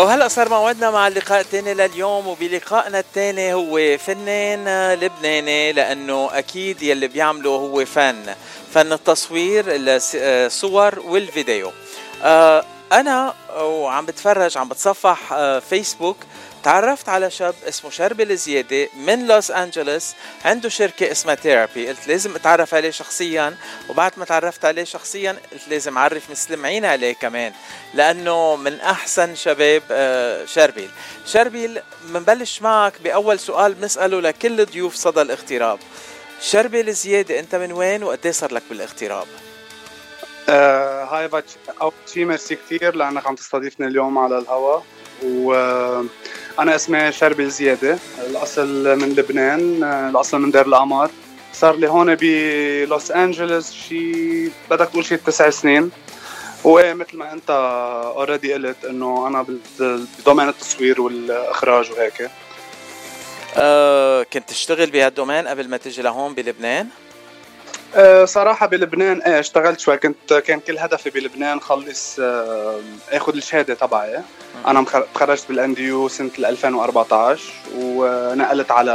وهلا صار موعدنا مع اللقاء الثاني لليوم، وبلقائنا الثاني هو فنان لبناني، لانه اكيد يلي بيعمله هو فن التصوير، الصور والفيديو. انا وعم بتفرج عم بتصفح فيسبوك تعرفت على شاب اسمه شربل زيادة من لوس أنجلوس، عنده شركة اسمها ثيرابي. قلت لازم اتعرف عليه شخصيا، وبعد ما تعرفت عليه شخصيا قلت لازم اعرف مستمعين عليه كمان، لانه من احسن شباب شربل. شربل منبلش معك باول سؤال بنسأله لكل ضيوف صدى الاغتراب. شربل زيادة، انت من وين وقديه صار لك بالاغتراب؟ هاي باتش، اول شيء ميرسي كثير لانك عم تستضيفني اليوم على الهواء. وأنا اسمي شربل زيادة، الأصل من لبنان، الأصل من دير القمر. صار لي هون بلوس أنجلوس شي بدك تقول شي 9 سنين. ومثل ما أنت أوريدي قلت إنه أنا بدومين التصوير والإخراج وهيك. كنت تشتغل بهالدومين قبل ما تجي لهون بلبنان؟ صراحة بلبنان ايه اشتغلت شوي، كان كل هدفي بلبنان خلص اخذ الشهادة تبعي. انا تخرجت بالانديو سنة 2014 ونقلت على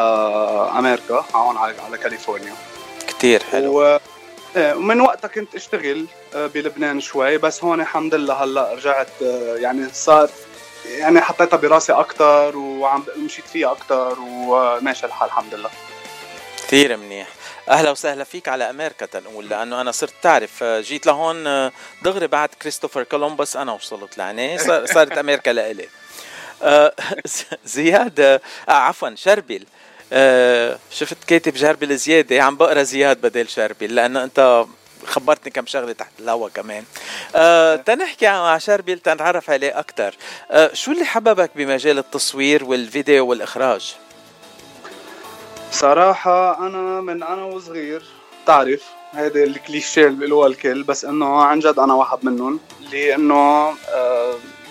امريكا، هون على كاليفورنيا. كتير حلو. ومن وقتها كنت اشتغل بلبنان شوي، بس هون الحمد لله هلا رجعت، يعني صار يعني حطيتها براسي اكثر وعم مشيت فيها اكثر وماشي الحال الحمد لله. كثير منيح. اهلا وسهلا فيك على امريكا تنقول، لانه انا صرت تعرف جيت لهون دغري بعد كريستوفر كولومبوس، انا وصلت لهنا صارت امريكا لإلي. زياد عفوا شربل، شفت كاتب جربل زيادة، عم بقرا زياد بدل شربل لانه انت خبرتني كم شغله تحت الهوا كمان. تنحكي مع شربل تنعرف عليه اكثر. شو اللي حببك بمجال التصوير والفيديو والاخراج؟ صراحة أنا وصغير، تعرف هيدا الكليشيه اللي بيقولوها الكل، بس إنه عن جد أنا واحد منهم، لأنه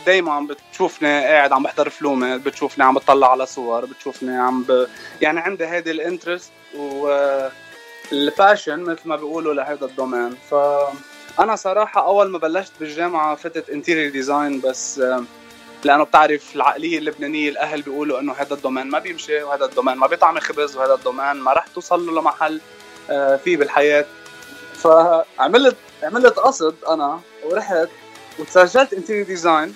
دايما بتشوفني قاعد عم بحضر فلومات، بتشوفني عم بطلع على صور، بتشوفني يعني عندي هيدا الانترست والباشن مثل ما بيقولوا لهيدا الدومين. فأنا صراحة أول ما بلشت بالجامعة فتت انتيريور ديزاين، بس لأنه بتعرف العقلية اللبنانية، الأهل بيقولوا إنه هذا الدومين ما بيمشي، وهذا الدومين ما بيطعم خبز، وهذا الدومين ما رح توصل له لمحل فيه بالحياة. فعملت قصد أنا ورحت وتسجلت انتيريور ديزاين،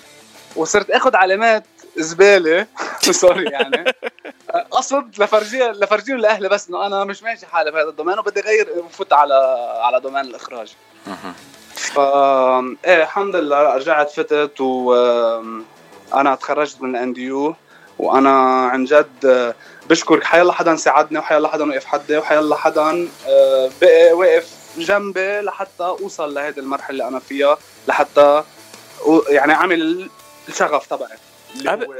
وصرت أخذ علامات زبالة سوري يعني قصد لفرجيه لأهلي، بس إنه أنا مش ماشي حالي بهذا الدومين وبدي أغير وفوت على دومين الإخراج. فا الحمد لله رجعت فتت، و أنا تخرجت من الأنديو، وأنا عن جد بشكر حيالله حدا ساعدني، وحيالله حدا وقف حدي، وحيالله حدا بقى وقف جنبي لحتى أوصل لهذه المرحلة اللي أنا فيها، لحتى يعني عمل الشغف تبعي اللي هو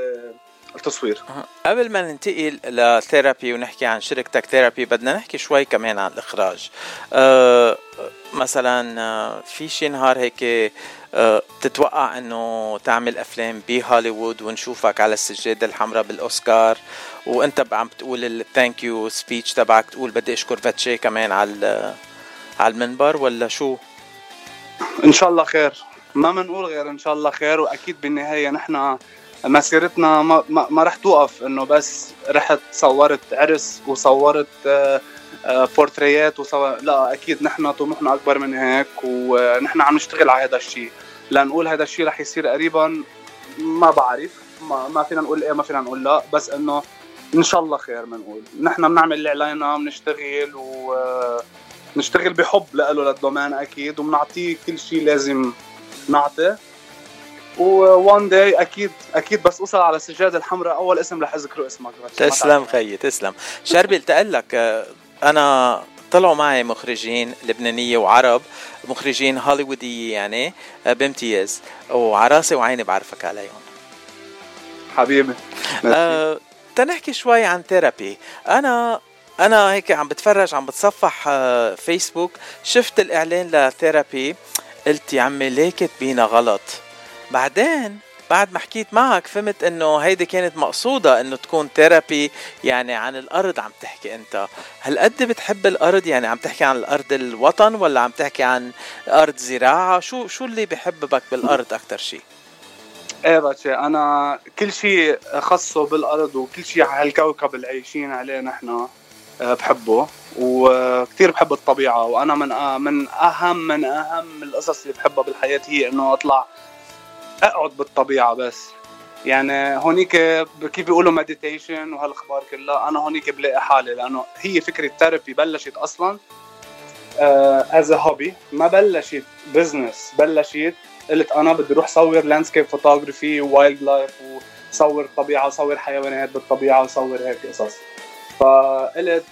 التصوير. قبل ما ننتقل لثيرابي ونحكي عن شركتك ثيرابي، بدنا نحكي شوي كمان عن الإخراج. مثلا في شي نهار هيك تتوقع انه تعمل افلام بهوليوود ونشوفك على السجادة الحمراء بالاوسكار، وانت عم بتقول الثانك يو سبيتش تبعك، تقول بدي اشكر فاتشي كمان على المنبر، ولا شو؟ ان شاء الله خير، ما منقول غير ان شاء الله خير. واكيد بالنهايه نحن مسيرتنا ما رح توقف، انه بس رحت صورت عرس وصورت بورتريات لا اكيد نحن طموحنا اكبر من هيك، ونحن عم نشتغل على هذا الشيء. لنقول هذا الشيء رح يصير قريبا ما بعرف، ما فينا نقول ايه، ما فينا نقول لا، بس انه ان شاء الله خير. بنقول نحن بنعمل اللي علينا، بنشتغل ونشتغل بحب له للدومين اكيد، وبنعطيه كل شيء لازم نعطيه. وون داي اكيد اكيد بس اوصل على السجاده الحمراء، اول اسم رح اذكره اسمك. تسلم خيي، تسلم. شربل تقول لك انا طلعوا معي مخرجين لبنانيه وعرب، مخرجين هوليووديه يعني بامتياز، وعراسي وعيني بعرفك عليهم حبيبي. تنحكي شوي عن ثيرابي. انا هيك عم بتفرج عم بتصفح فيسبوك، شفت الاعلان لثيرابي، قلت يا عمي ليه كاتبينها غلط؟ بعدين بعد ما حكيت معك فهمت انه هيدي كانت مقصودة انه تكون ثيرابي، يعني عن الارض عم تحكي. انت هالقد بتحب الارض؟ يعني عم تحكي عن الارض الوطن، ولا عم تحكي عن ارض زراعة؟ شو اللي بحببك بالارض اكتر شيء؟ ايه باتشي، انا كل شيء خاصه بالارض وكل شيء على هالكوكب اللي عايشين عليه نحن بحبه، وكثير بحب الطبيعه. وانا من اهم القصص اللي بحبها بالحياه هي انه اطلع اقعد بالطبيعه. بس يعني هونيك كيف بيقولوا مديتيشن وهالاخبار كلها، انا هونيك بلاقي حالي، لانه هي فكره ثيرابي بلشت اصلا از هوبي، ما بلشت بزنس. بلشت قلت انا بدي اروح صور لاندسكيب فوتوغرافي وايلد لايف، وصور طبيعه وصور حيوانات بالطبيعه وصور هيك قصص. فقلت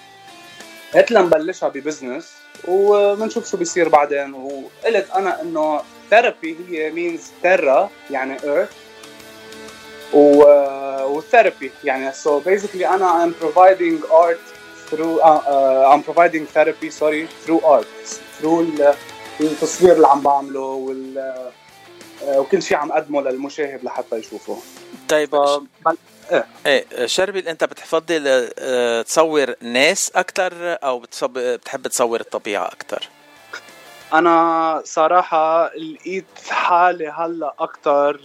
قلت لنبلشها ببزنس وبنشوف شو بيصير بعدين. وقلت انا انه ثيرابي هي مينز تيرا يعني ايرث، والثيرابي يعني سو بيزيكلي انا ام بروفايدينج ارت ثرو ام بروفايدينج ثيرابي سوري ثرو ارت، ثرو التصوير اللي عم بعمله وكل شيء عم اقدمه للمشاهد لحتى يشوفه. طيب ايه شربل، انت بتفضل تصور ناس اكثر او بتحب تصور الطبيعه اكثر؟ انا صراحه لقيت حالي هلا اكثر.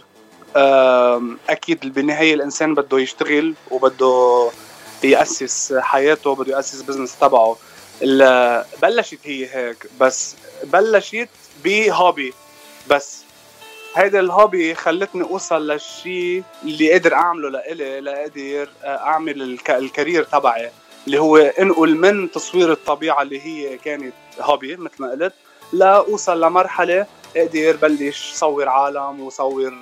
اكيد بالنهايه الانسان بده يشتغل وبده ياسس حياته، بده ياسس بزنس تبعه. بلشت هي هيك، بس بلشت بهوبي. بس هيدا الهوبي خلتني اوصل للشيء اللي قادر اعمله لإلي، لقدر اعمل الكارير تبعي اللي هو انقل من تصوير الطبيعه اللي هي كانت هوبي مثل ما قلت، لاوصل لمرحله اقدر بلش صور عالم وصور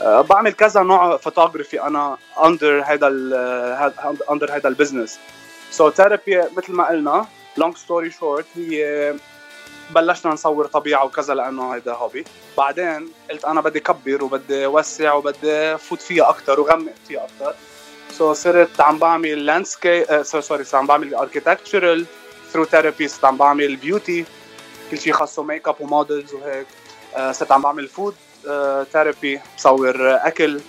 بعمل كذا نوع فوتوغرافي انا اندر هيدا البزنس. سو ثيرابي مثل ما قلنا لونج ستوري شورت، هي بلشنا نصور طبيعه وكذا لانه هيدا هوبي. بعدين قلت انا بدي كبر وبدي وسع وبدي فوت فيها اكثر وغمق فيها اكثر. سو صرت عم بعمل لاندسكيب سوري عم بعمل اركيتكتشرال ثرو ثيرابي، صرت عم بعمل بيوتي كل شيء خاصه ميك اب ومودلز وهيك، صرت عم بعمل فود ثيرابي بصور اكل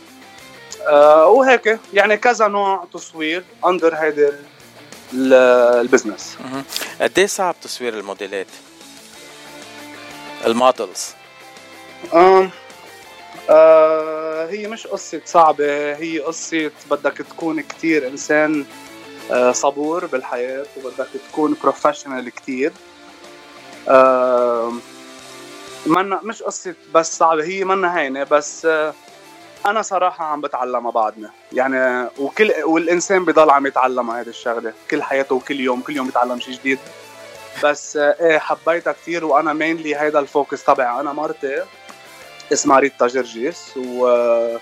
وهيك يعني كذا نوع تصوير اندر هيدا البزنس. قد ايه صعب تصوير الموديلات المودلز؟ هي مش قصة صعبة، هي قصة بدك تكون كتير إنسان صبور بالحياة، وبدك تكون بروفيشنال كتير. مش قصة بس صعبة، هي منا هينة، بس أنا صراحة عم بتعلمها بعدنا يعني، والإنسان بيضل عم يتعلم هيدا الشغلة كل حياته، وكل يوم بتعلم شي جديد. بس ايه حبيتها كتير، وانا مينلي هيدا الفوكس طبعا. انا مرتي اسمها ريتا جرجيس وهي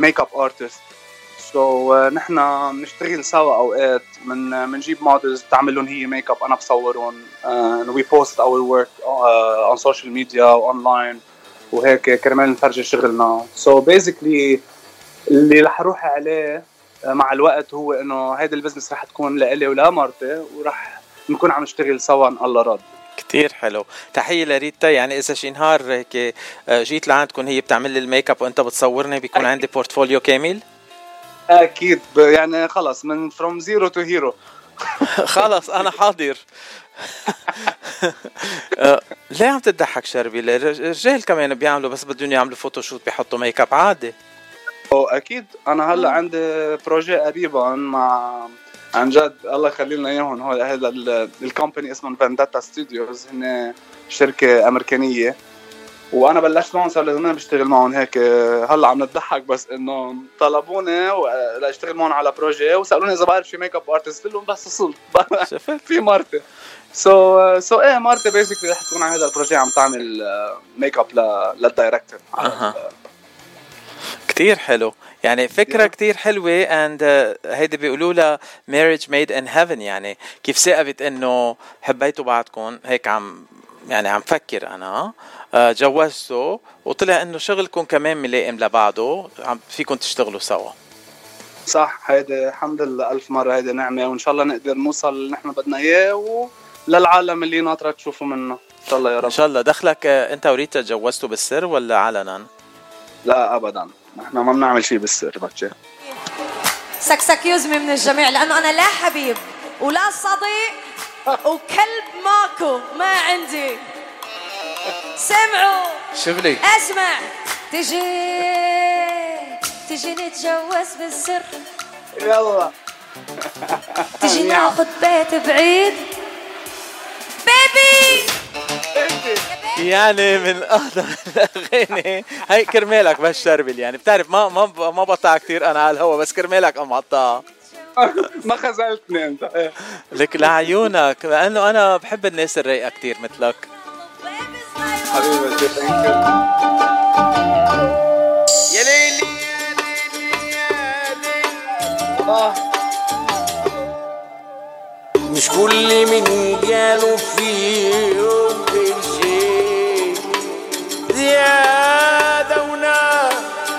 ميك اب ارتست، سو نحن بنشتغل سوا اوقات، بنجيب مودلز بتعمل لهم هي ميك اب، انا بصورهم وي بوست اور ورك اون سوشيال ميديا واونلاين وهيك كرمال نفرجي شغلنا. سو بيزيكلي اللي رح اروح عليه مع الوقت هو انه هيدا البزنس رح تكون لإلي ولا مرتي، ورح نكون عم نشتغل سوا ان الله راد. كتير حلو، تحيه لريتا. يعني اذا شي نهار هيك جيت لعندكم هي بتعمل لي الميك اب وانت بتصورني، بيكون عندي بورتفوليو كامل اكيد. يعني خلص من فروم زيرو تو هيرو. خلص انا حاضر. ليه عم تضحك شربل؟ الرجال كمان بيعملوا، بس بدهم يعملوا فوتوشوت بيحطوا ميك اب عادي. اكيد انا هلا عندي بروجي قريبا مع عن جد الله يخلي لنا اياهم، هو هذا الكومباني اسمه فانداتا ستوديوز، هن شركه امريكانيه وانا بلشت معهم صار لي زمان بشتغل معهم هيك. هلا عم نضحك بس انه طلبوني لاشتغل معهم على بروجي وسالوني اذا بعرف شي ميك اب ارتست، قلت لهم بس صوت في مرتي. سو ايه مرتي بيسكلي رح تكون على هذا البروجي عم تعمل ميك اب للدايركتور. كتير حلو، يعني فكرة كتير حلوة. and هيدا بيقولوا لها marriage made in heaven، يعني كيف ثقبت إنه حبيتوا بعضكم هيك، عم فكر أنا جوزته وطلع إنه شغلكم كمان ملائم لبعضه، فيكم تشتغلوا سوا. صح، هيدا الحمد لله ألف مرة، هيدا نعمة، وإن شاء الله نقدر نوصل اللي نحن بدنا إياه وللعالم اللي ناطرة تشوفوا منه إن شاء الله يا رب. إن شاء الله. دخلك أنت وريتا تجوزتوا بالسر ولا علنا؟ لا أبداً، نحن ما بنعمل شيء بالسر. باتشي سكسك يزمي من الجميع، لأنه أنا لا حبيب ولا صديق وكلب ماكو، ما عندي. سمعوا شبلي، أسمع تجي نتجوز بالسر يلا تجي ناخد بيت بعيد بيبي يعني من أحلى الأغاني هاي كرمالك بس شربل يعني بتعرف ما بقطع كتير أنا على الهوا بس كرمالك أم عطاها ما خزلتني أنت لك لعيونك لأنه أنا بحب الناس الرايقة كتير مثلك حبيبتي يا ليلي مش كل من جاله فيه زيادة ونا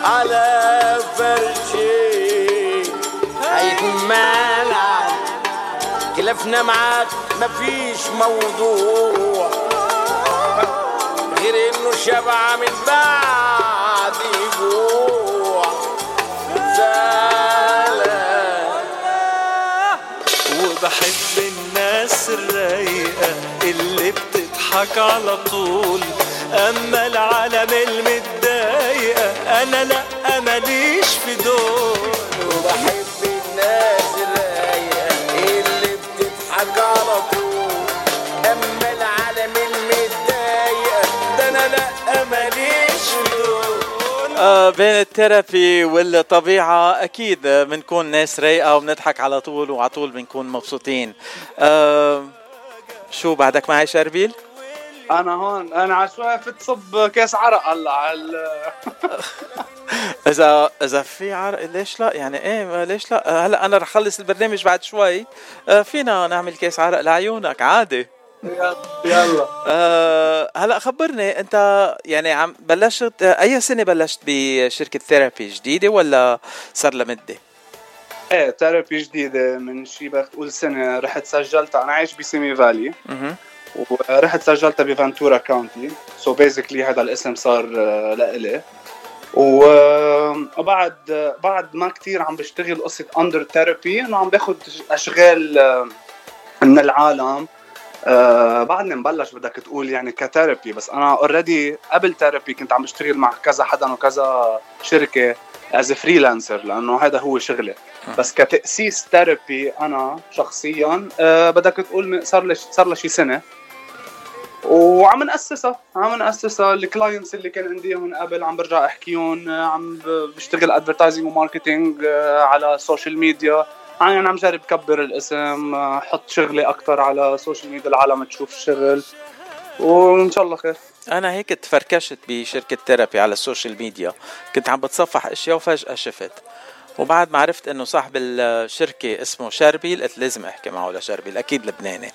على فرشي هيتمال كلفنا معاك مفيش موضوع غير انه شبعة من بعد يجوع زالة وبحب الناس الرايقة اللي بتضحك على طول أما العالم المتضايقة أنا لأ ماليش في دول وبحب الناس الرايقة اللي بتضحك على طول أما العالم المتضايقة أنا لأ ماليش في دول بين الثيرابي والطبيعة أكيد بنكون ناس رايقة وبنضحك على طول وعلى طول بنكون مبسوطين شو بعدك معي شربيل؟ أنا هون أنا عشوائي تصب كاس عرق هلا على إذا في عرق ليش لا يعني إيه ليش لا هلا أنا رح خلص البرنامج بعد شوي فينا نعمل كاس عرق لعيونك عادي يلا هلا خبرني أنت يعني عم بلشت أي سنة بلشت بشركة ثيرابي جديدة ولا صار لمدة؟ إيه ثيرابي جديدة من شي بقول سنة رحت سجلت أنا عايش بسيمي فالي ورحت سجلتها بفانتورا كاونتي سو بيزيكلي هذا الاسم صار لإلي وبعد ما كتير عم بشتغل قصة اندر ثيرابي انه عم باخد اشغال من العالم بعدني مبلش بدك تقول يعني كثيرابي بس انا اوريدي قبل ثيرابي كنت عم بشتغل مع كذا حدا وكذا شركه از فريلانسر لانه هذا هو شغله بس كتأسيس ثيرابي انا شخصيا بدك تقول صار لي شي سنه وعم نأسسها الكلاينتس اللي كان عندي من قبل عم برجع احكيهم عم بشتغل ادفرتايزنج وماركتينج على السوشيال ميديا يعني عم جرب كبر الاسم حط شغلي اكتر على السوشيال ميديا العالم تشوف الشغل وان شاء الله خير انا هيك تفركشت بشركه ثيرابي على السوشيال ميديا كنت عم بتصفح اشياء وفجاه شفت وبعد ما عرفت انه صاحب الشركه اسمه شربيل قلت لازم احكي معه لشربيل اكيد لبناني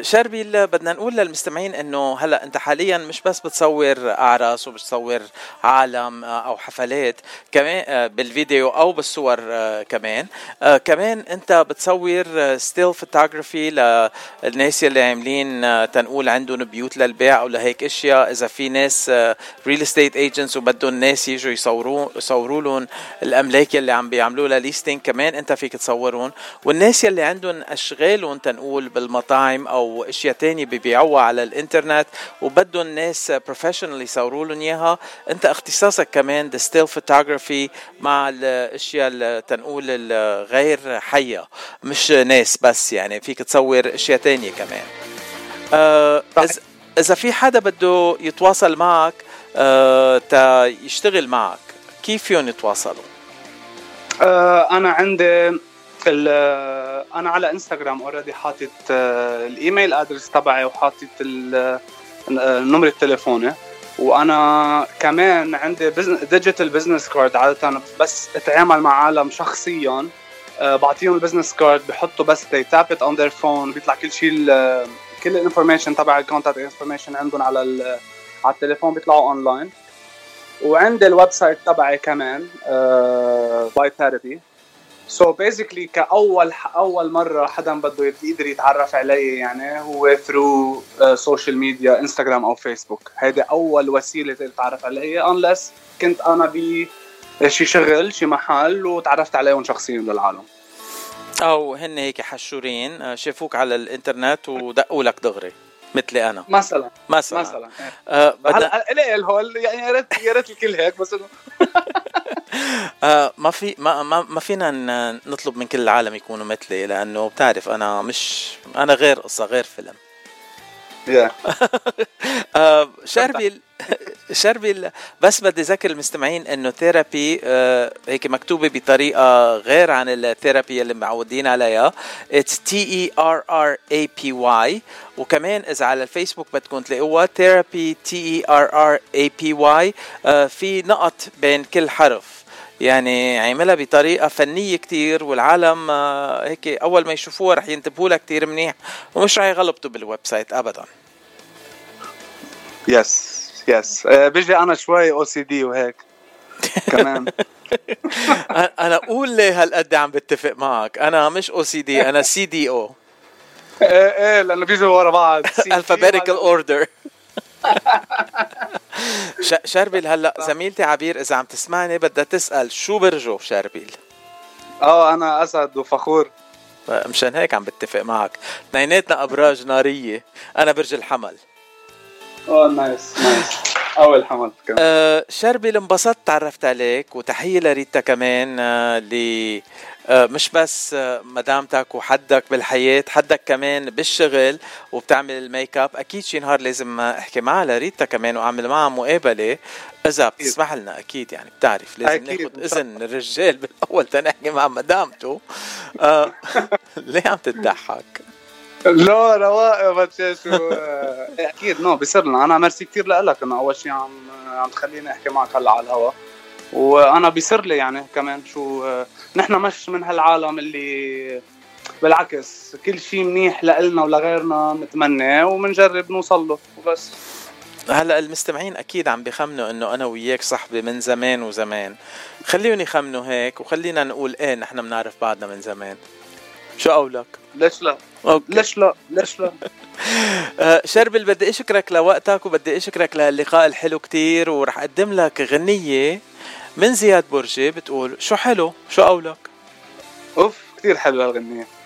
شربيل بدنا نقول للمستمعين انه هلا انت حاليا مش بس بتصور اعراس وبتصور عالم او حفلات كمان بالفيديو او بالصور كمان انت بتصور ستيل فوتوغرافي للناس اللي عاملين تنقول عندهم بيوت للبيع او لهيك اشياء اذا في ناس ريل استيت ايجنتس وبدهم ناس يجوا يصوروا لهم الاملاك اللي عم بيعملوا لها ليستنج كمان انت فيك تصورهم والناس اللي عندهم اشغال وانت نقول بالمطاعم او اشياء تانية ببيعوها على الانترنت وبدهم الناس بروفيشنال يصوروا لهم اياها انت اختصاصك كمان ستيل فوتوغرافي مع الاشياء اللي تنقول الغير حيه مش ناس بس يعني فيك تصور اشياء تانية كمان اذا في حدا بده يتواصل معك تا يشتغل معك كيف فيهم يتواصلوا انا عندي انا على انستغرام اوريدي حاطط الايميل ادرس تبعي وحاطط النمر التليفوني وانا كمان عندي ديجيتال بزنس كارد عاده بس اتعامل مع عالم شخصيا بعطيهم البزنس كارد بحطوا بس they tap it on their phone بيطلع كل شيء كل الانفورميشن تبع الكونتاكت انفورميشن عندهم على التليفون بيطلعوا اونلاين وعندي الويب سايت تبعي كمان باي ثيرابي So basically كأول مرة حدا بده يقدر يتعرف علي يعني هو through social media Instagram أو Facebook هيدا أول وسيلة تتعرف علي unless كنت أنا بشي شغل شي محل وتعرفت عليهم شخصيا للعالم أو هن هيك حشورين شافوك على الإنترنت ودقوا لك دغري مثلي انا مثلا لا الهول يعني يا ريت الكل هيك بس ما فينا نطلب من كل العالم يكونوا مثلي, لانه بتعرف انا غير قصة غير فيلم. شربل بس بدي اذكر المستمعين انه ثيرابي هيك مكتوبه بطريقه غير عن الثيرابي اللي معودين عليها. It's THERRAPY, وكمان اذا على الفيسبوك بتكون تلاقوها ثيرابي THERRAPY, في نقط بين كل حرف, يعني عاملها بطريقه فنيه كتير, والعالم هيك اول ما يشوفوها رح ينتبهوا لها كتير منيح ومش رح يغلطوا بالويب سايت ابدا. يس بيجي انا شوي OCD وهيك كمان. انا اقول ليه هالقد عم بتفق معك, انا مش OCD انا CDO. ايه لانه بيجي ورا بعض alphabetical order. شربل هلا زميلتي عبير اذا عم تسمعني بدها تسال شو برجو شربل. انا اسد وفخور, مشان هيك عم بتفق معك. اثنيناتنا ابراج ناريه, انا برج الحمل. نايس اول حمل كمان. شربل انبسطت تعرفت عليك, وتحيه لريتا كمان اللي مش بس مدامتك وحدك بالحياة, حدك كمان بالشغل وبتعمل الميك اب. أكيد شي نهار لازم أحكي معها لريتا كمان وأعمل معها مقابلة إذا بتسمح لنا. أكيد يعني بتعرف لازم ناخد إذن الرجال بالأول تنحكي مع مدامته. ليه عم تضحك؟ لا رواق بتشاشو. أكيد بصير لنا. أنا مرسي كتير لقلك أنا أول شي عم تخليني أحكي معك هلا على الهوا, وانا بيصير لي يعني كمان شو نحن مش من هالعالم اللي بالعكس كل شيء منيح لنا ولغيرنا نتمناه ومنجرب نوصل له وبس. هلا المستمعين اكيد عم بيخمنوا انه انا وياك صحبه من زمان وزمان, خليوني يخمنوا هيك وخلينا نقول ايه نحن بنعرف بعضنا من زمان. شو قولك؟ ليش لا شربل بدي اشكرك لوقتك, وبدي اشكرك للقاء الحلو كتير, ورح اقدم لك غنية من زياد بورجي بتقول شو حلو. شو قولك؟ اوف كتير حلوة الغنية.